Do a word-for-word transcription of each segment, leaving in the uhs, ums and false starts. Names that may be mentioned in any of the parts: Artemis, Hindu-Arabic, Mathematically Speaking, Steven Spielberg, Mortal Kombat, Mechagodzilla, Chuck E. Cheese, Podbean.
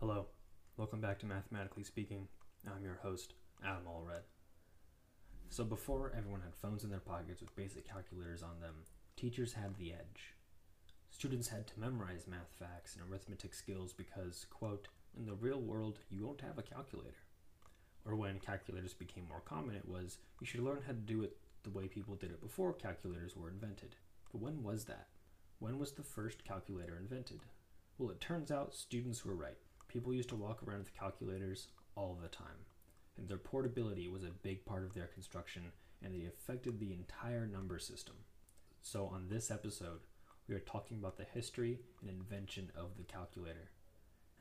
Hello, welcome back to Mathematically Speaking. I'm your host, Adam Allred. So before everyone had phones in their pockets with basic calculators on them, teachers had the edge. Students had to memorize math facts and arithmetic skills because, quote, in the real world, you won't have a calculator. Or when calculators became more common, it was, you should learn how to do it the way people did it before calculators were invented. But when was that? When was the first calculator invented? Well, it turns out students were right. People used to walk around with calculators all the time, and their portability was a big part of their construction, and they affected the entire number system. So on this episode, we are talking about the history and invention of the calculator.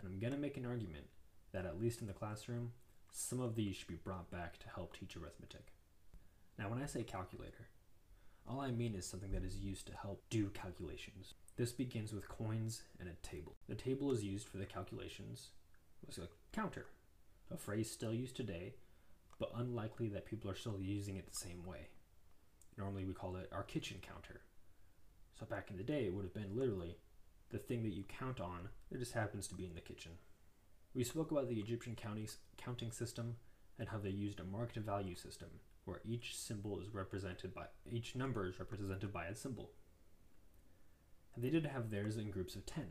And I'm going to make an argument that, at least in the classroom, some of these should be brought back to help teach arithmetic. Now, when I say calculator, all I mean is something that is used to help do calculations. This begins with coins and a table. The table is used for the calculations. It's a counter, a phrase still used today, but unlikely that people are still using it the same way. Normally we call it our kitchen counter. So back in the day, it would have been literally the thing that you count on that just happens to be in the kitchen. We spoke about the Egyptian counting system and how they used a marked value system where each symbol is represented by, each number is represented by a symbol. They did have theirs in groups of ten,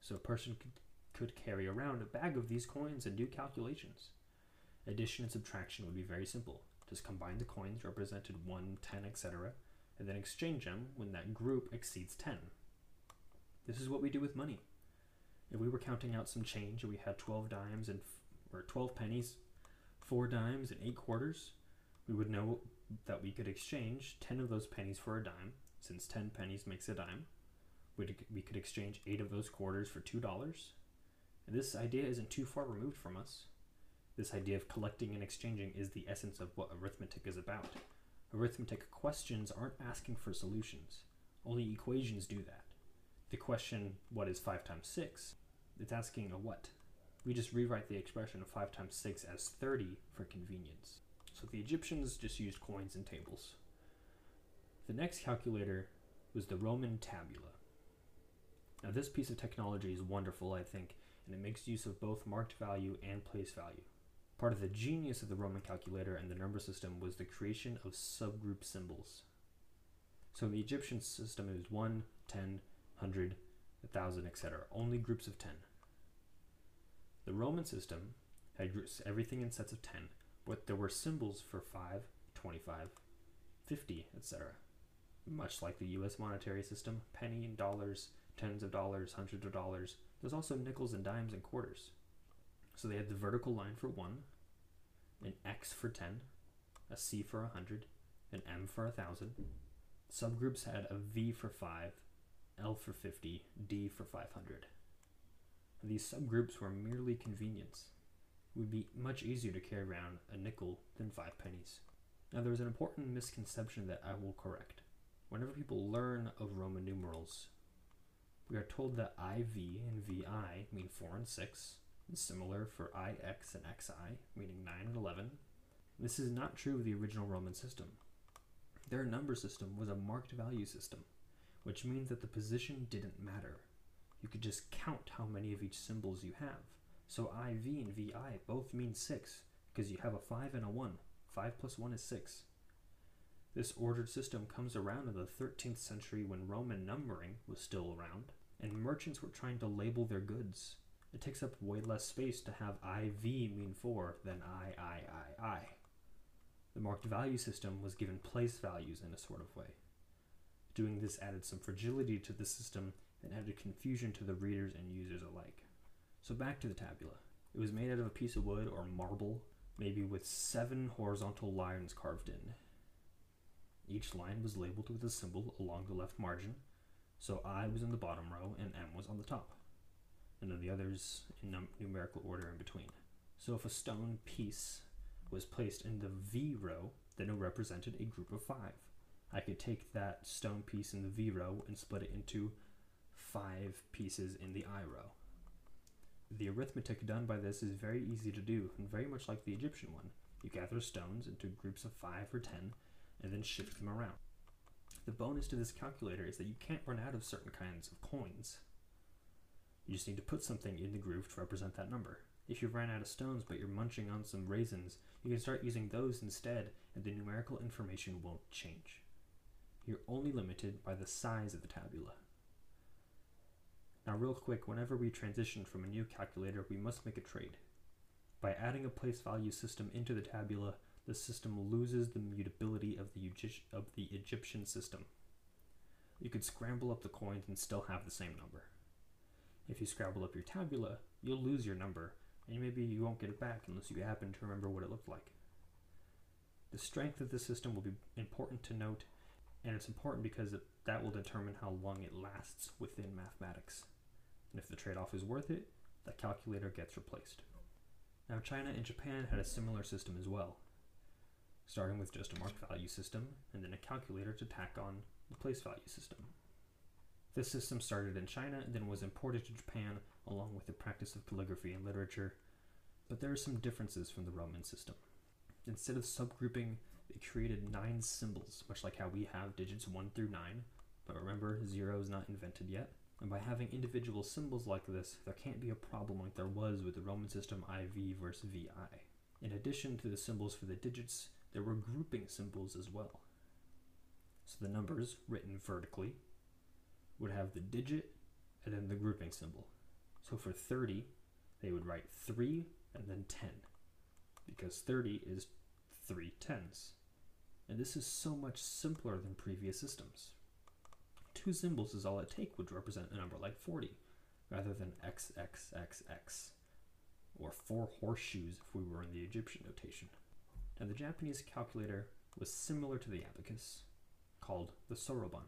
so a person could, could carry around a bag of these coins and do calculations. Addition and subtraction would be very simple. Just combine the coins represented one, ten, et cetera, and then exchange them when that group exceeds ten. This is what we do with money. If we were counting out some change and we had twelve dimes and or twelve pennies, four dimes and eight quarters, we would know that we could exchange ten of those pennies for a dime, since ten pennies makes a dime. We could exchange eight of those quarters for two dollars. And this idea isn't too far removed from us. This idea of collecting and exchanging is the essence of what arithmetic is about. Arithmetic questions aren't asking for solutions. Only equations do that. The question, what is five times six? It's asking a what. We just rewrite the expression of five times six as thirty for convenience. So the Egyptians just used coins and tables. The next calculator was the Roman tabula. Now this piece of technology is wonderful, I think, and it makes use of both marked value and place value. Part of the genius of the Roman calculator and the number system was the creation of subgroup symbols. So in the Egyptian system it was one, ten, one hundred, one thousand, et cetera, only groups of ten. The Roman system had everything in sets of ten, but there were symbols for five, twenty-five, fifty, et cetera. Much like the U S monetary system, penny and dollars, tens of dollars, hundreds of dollars. There's also nickels and dimes and quarters. So they had the vertical line for one, an X for ten, a C for one hundred, an M for one thousand. Subgroups had a V for five, L for fifty, D for five hundred. And these subgroups were merely convenience. It would be much easier to carry around a nickel than five pennies. Now there was an important misconception that I will correct. Whenever people learn of Roman numerals, we are told that I V and V I mean four and six, and similar for I X and X I, meaning nine and eleven. This is not true of the original Roman system. Their number system was a marked value system, which means that the position didn't matter. You could just count how many of each symbols you have. So I V and V I both mean six, because you have a five and a one. five plus one is six. This ordered system comes around in the thirteenth century when Roman numbering was still around, and merchants were trying to label their goods. It takes up way less space to have I V mean four than I I I I. The marked value system was given place values in a sort of way. Doing this added some fragility to the system and added confusion to the readers and users alike. So back to the tabula. It was made out of a piece of wood or marble, maybe with seven horizontal lines carved in. Each line was labeled with a symbol along the left margin, so I was in the bottom row and M was on the top, and then the others in num numerical order in between. So if a stone piece was placed in the V row, then it represented a group of five. I could take that stone piece in the V row and split it into five pieces in the I row. The arithmetic done by this is very easy to do, and very much like the Egyptian one. You gather stones into groups of five or ten, and then shift them around. The bonus to this calculator is that you can't run out of certain kinds of coins. You just need to put something in the groove to represent that number. If you've ran out of stones but you're munching on some raisins, you can start using those instead and the numerical information won't change. You're only limited by the size of the tabula. Now real quick, whenever we transition from a new calculator, we must make a trade. By adding a place value system into the tabula, the system loses the mutability of the, of the Egyptian system. You could scramble up the coins and still have the same number. If you scramble up your tabula, you'll lose your number, and maybe you won't get it back unless you happen to remember what it looked like. The strength of the system will be important to note, and it's important because it, that will determine how long it lasts within mathematics. And if the trade-off is worth it, the calculator gets replaced. Now China and Japan had a similar system as well, starting with just a mark value system, and then a calculator to tack on the place value system. This system started in China and then was imported to Japan along with the practice of calligraphy and literature, but there are some differences from the Roman system. Instead of subgrouping, they created nine symbols, much like how we have digits one through nine, but remember, zero is not invented yet, and by having individual symbols like this, there can't be a problem like there was with the Roman system I V versus V I. In addition to the symbols for the digits, there were grouping symbols as well. So the numbers, written vertically, would have the digit and then the grouping symbol. So for thirty, they would write three and then ten, because thirty is three tens. And this is so much simpler than previous systems. Two symbols is all it takes would represent a number like forty, rather than triple X, or four horseshoes if we were in the Egyptian notation. Now the Japanese calculator was similar to the abacus, called the soroban.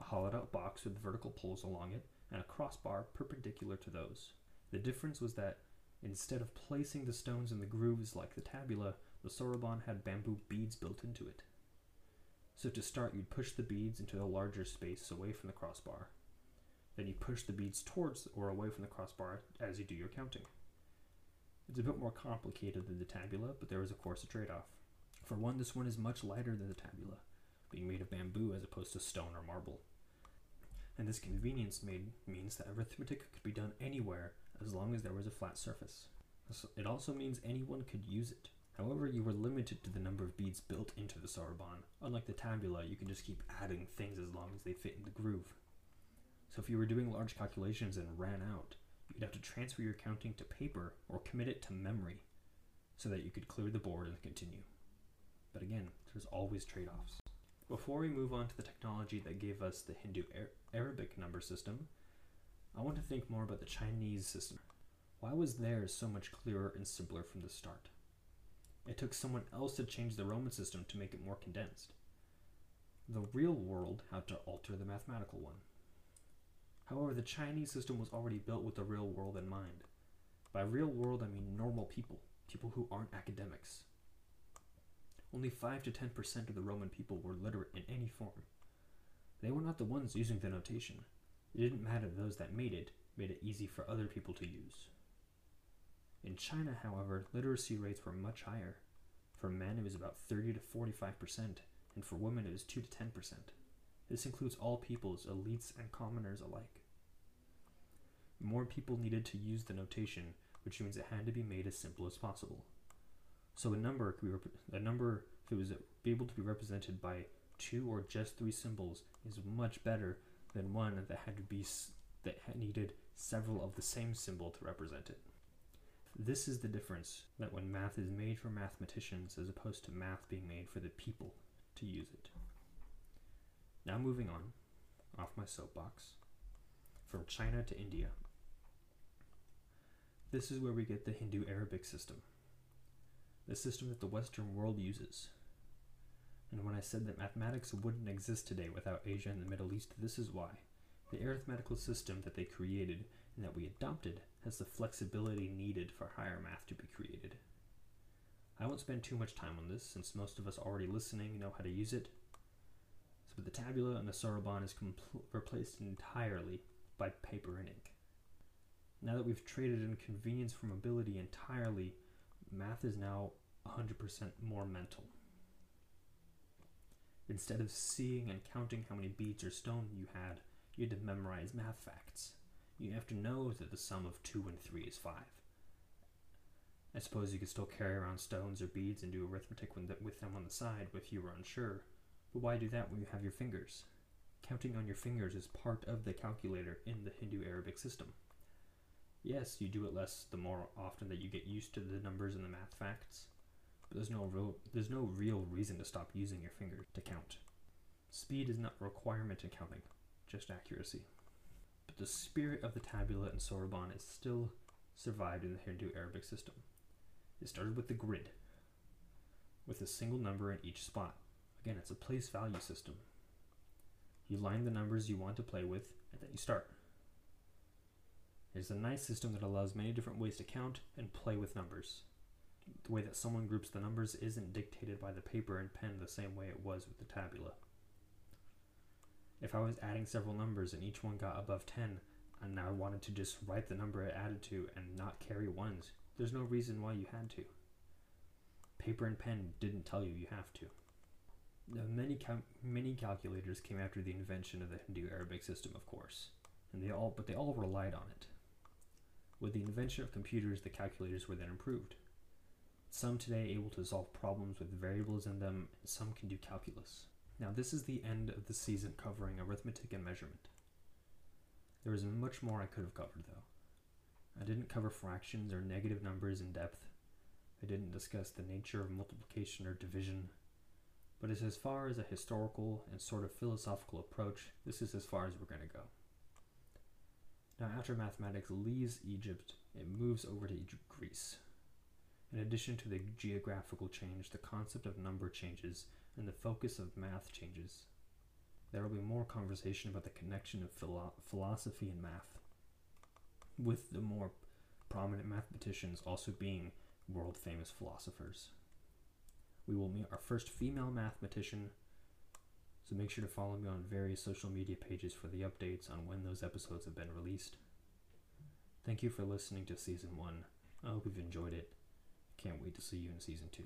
A hollowed out box with vertical poles along it and a crossbar perpendicular to those. The difference was that instead of placing the stones in the grooves like the tabula, the soroban had bamboo beads built into it. So to start, you'd push the beads into the larger space away from the crossbar. Then you push the beads towards or away from the crossbar as you do your counting. It's a bit more complicated than the tabula, but there is of course a trade-off. For one, this one is much lighter than the tabula, being made of bamboo as opposed to stone or marble. And this convenience made, means that arithmetic could be done anywhere as long as there was a flat surface. It also means anyone could use it. However, you were limited to the number of beads built into the soroban. Unlike the tabula, you can just keep adding things as long as they fit in the groove. So if you were doing large calculations and ran out, you'd have to transfer your counting to paper or commit it to memory so that you could clear the board and continue. But again, there's always trade-offs. Before we move on to the technology that gave us the Hindu-Arabic number system, I want to think more about the Chinese system. Why was theirs so much clearer and simpler from the start? It took someone else to change the Roman system to make it more condensed. The real world had to alter the mathematical one. However, the Chinese system was already built with the real world in mind. By real world, I mean normal people, people who aren't academics. Only five to ten percent of the Roman people were literate in any form. They were not the ones using the notation. It didn't matter to those that made it, made it easy for other people to use. In China, however, literacy rates were much higher. For men, it was about thirty to forty-five percent, and for women, it was two to ten percent. This includes all peoples, elites and commoners alike. More people needed to use the notation, which means it had to be made as simple as possible. So a number could be rep a number that was able to be represented by two or just three symbols is much better than one that had to be s that had needed several of the same symbol to represent it. This is the difference, that when math is made for mathematicians as opposed to math being made for the people to use it. Now moving on, off my soapbox, from China to India. This is where we get the Hindu-Arabic system, the system that the Western world uses. And when I said that mathematics wouldn't exist today without Asia and the Middle East, this is why. The arithmetical system that they created and that we adopted has the flexibility needed for higher math to be created. I won't spend too much time on this, since most of us already listening know how to use it. So the tabula and the soroban is replaced entirely by paper and ink. Now that we've traded in convenience for mobility entirely, math is now one hundred percent more mental. Instead of seeing and counting how many beads or stone you had, you had to memorize math facts. you have to know that the sum of two and three is five. I suppose you could still carry around stones or beads and do arithmetic with them on the side if you were unsure, but why do that when you have your fingers? Counting on your fingers is part of the calculator in the Hindu-Arabic system. Yes, you do it less the more often that you get used to the numbers and the math facts, but there's no real, there's no real reason to stop using your fingers to count. Speed is not a requirement in counting, just accuracy. But the spirit of the tabula and soroban is still survived in the Hindu-Arabic system. It started with the grid, with a single number in each spot. Again, it's a place-value system. You line the numbers you want to play with, and then you start. It's a nice system that allows many different ways to count and play with numbers. The way that someone groups the numbers isn't dictated by the paper and pen the same way it was with the tabula. If I was adding several numbers and each one got above ten, and I wanted to just write the number it added to and not carry ones, there's no reason why you had to. Paper and pen didn't tell you you have to. Now, many, cal many calculators came after the invention of the Hindu-Arabic system, of course, and they all, but they all relied on it. With the invention of computers, the calculators were then improved. Some today able to solve problems with variables in them, and some can do calculus. Now, this is the end of the season covering arithmetic and measurement. There is much more I could have covered, though. I didn't cover fractions or negative numbers in depth. I didn't discuss the nature of multiplication or division. But it's as far as a historical and sort of philosophical approach, this is as far as we're going to go. Now, after mathematics leaves Egypt, it moves over to Egypt, Greece. In addition to the geographical change, the concept of number changes, and the focus of math changes. There will be more conversation about the connection of philo philosophy and math, with the more prominent mathematicians also being world-famous philosophers. We will meet our first female mathematician, so make sure to follow me on various social media pages for the updates on when those episodes have been released. Thank you for listening to Season one. I hope you've enjoyed it. Can't wait to see you in Season two.